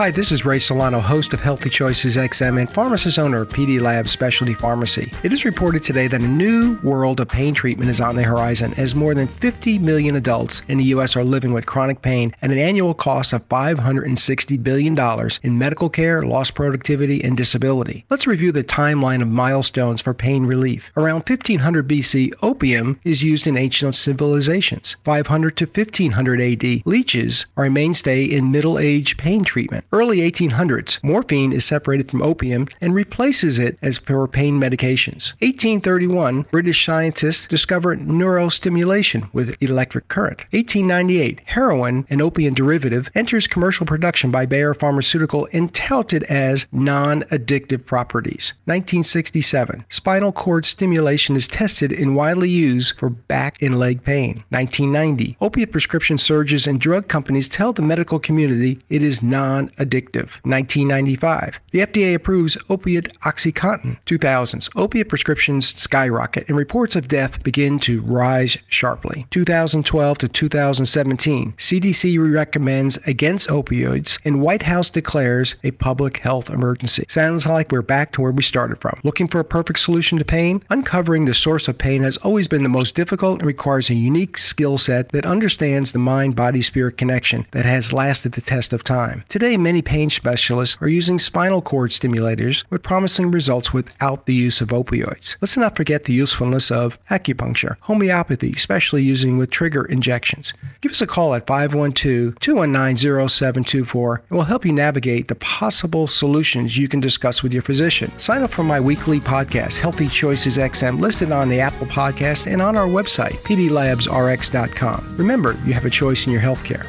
Hi, this is Ray Solano, host of Healthy Choices XM and pharmacist owner of PD Labs Specialty Pharmacy. It is reported today that a new world of pain treatment is on the horizon as more than 50 million adults in the U.S. are living with chronic pain at an annual cost of $560 billion in medical care, lost productivity, and disability. Let's review the timeline of milestones for pain relief. Around 1500 BC, opium is used in ancient civilizations. 500 to 1500 AD, leeches are a mainstay in middle-age pain treatment. Early 1800s, morphine is separated from opium and replaces it as for pain medications. 1831, British scientists discovered neurostimulation with electric current. 1898, heroin, an opium derivative, enters commercial production by Bayer Pharmaceutical and touted as non-addictive properties. 1967, spinal cord stimulation is tested and widely used for back and leg pain. 1990, opiate prescription surges and drug companies tell the medical community it is non-addictive. 1995. The FDA approves opiate OxyContin. 2000s. Opiate prescriptions skyrocket and reports of death begin to rise sharply. 2012 to 2017. CDC recommends against opioids and White House declares a public health emergency. Sounds like we're back to where we started from. Looking for a perfect solution to pain? Uncovering the source of pain has always been the most difficult and requires a unique skill set that understands the mind-body-spirit connection that has lasted the test of time. Today, many pain specialists are using spinal cord stimulators with promising results without the use of opioids. Let's not forget the usefulness of acupuncture, homeopathy, especially using with trigger injections. Give us a call at 512-219-0724 and we'll help you navigate the possible solutions you can discuss with your physician. Sign up for my weekly podcast, Healthy Choices XM, listed on the Apple Podcast and on our website, pdlabsrx.com. Remember, you have a choice in your healthcare.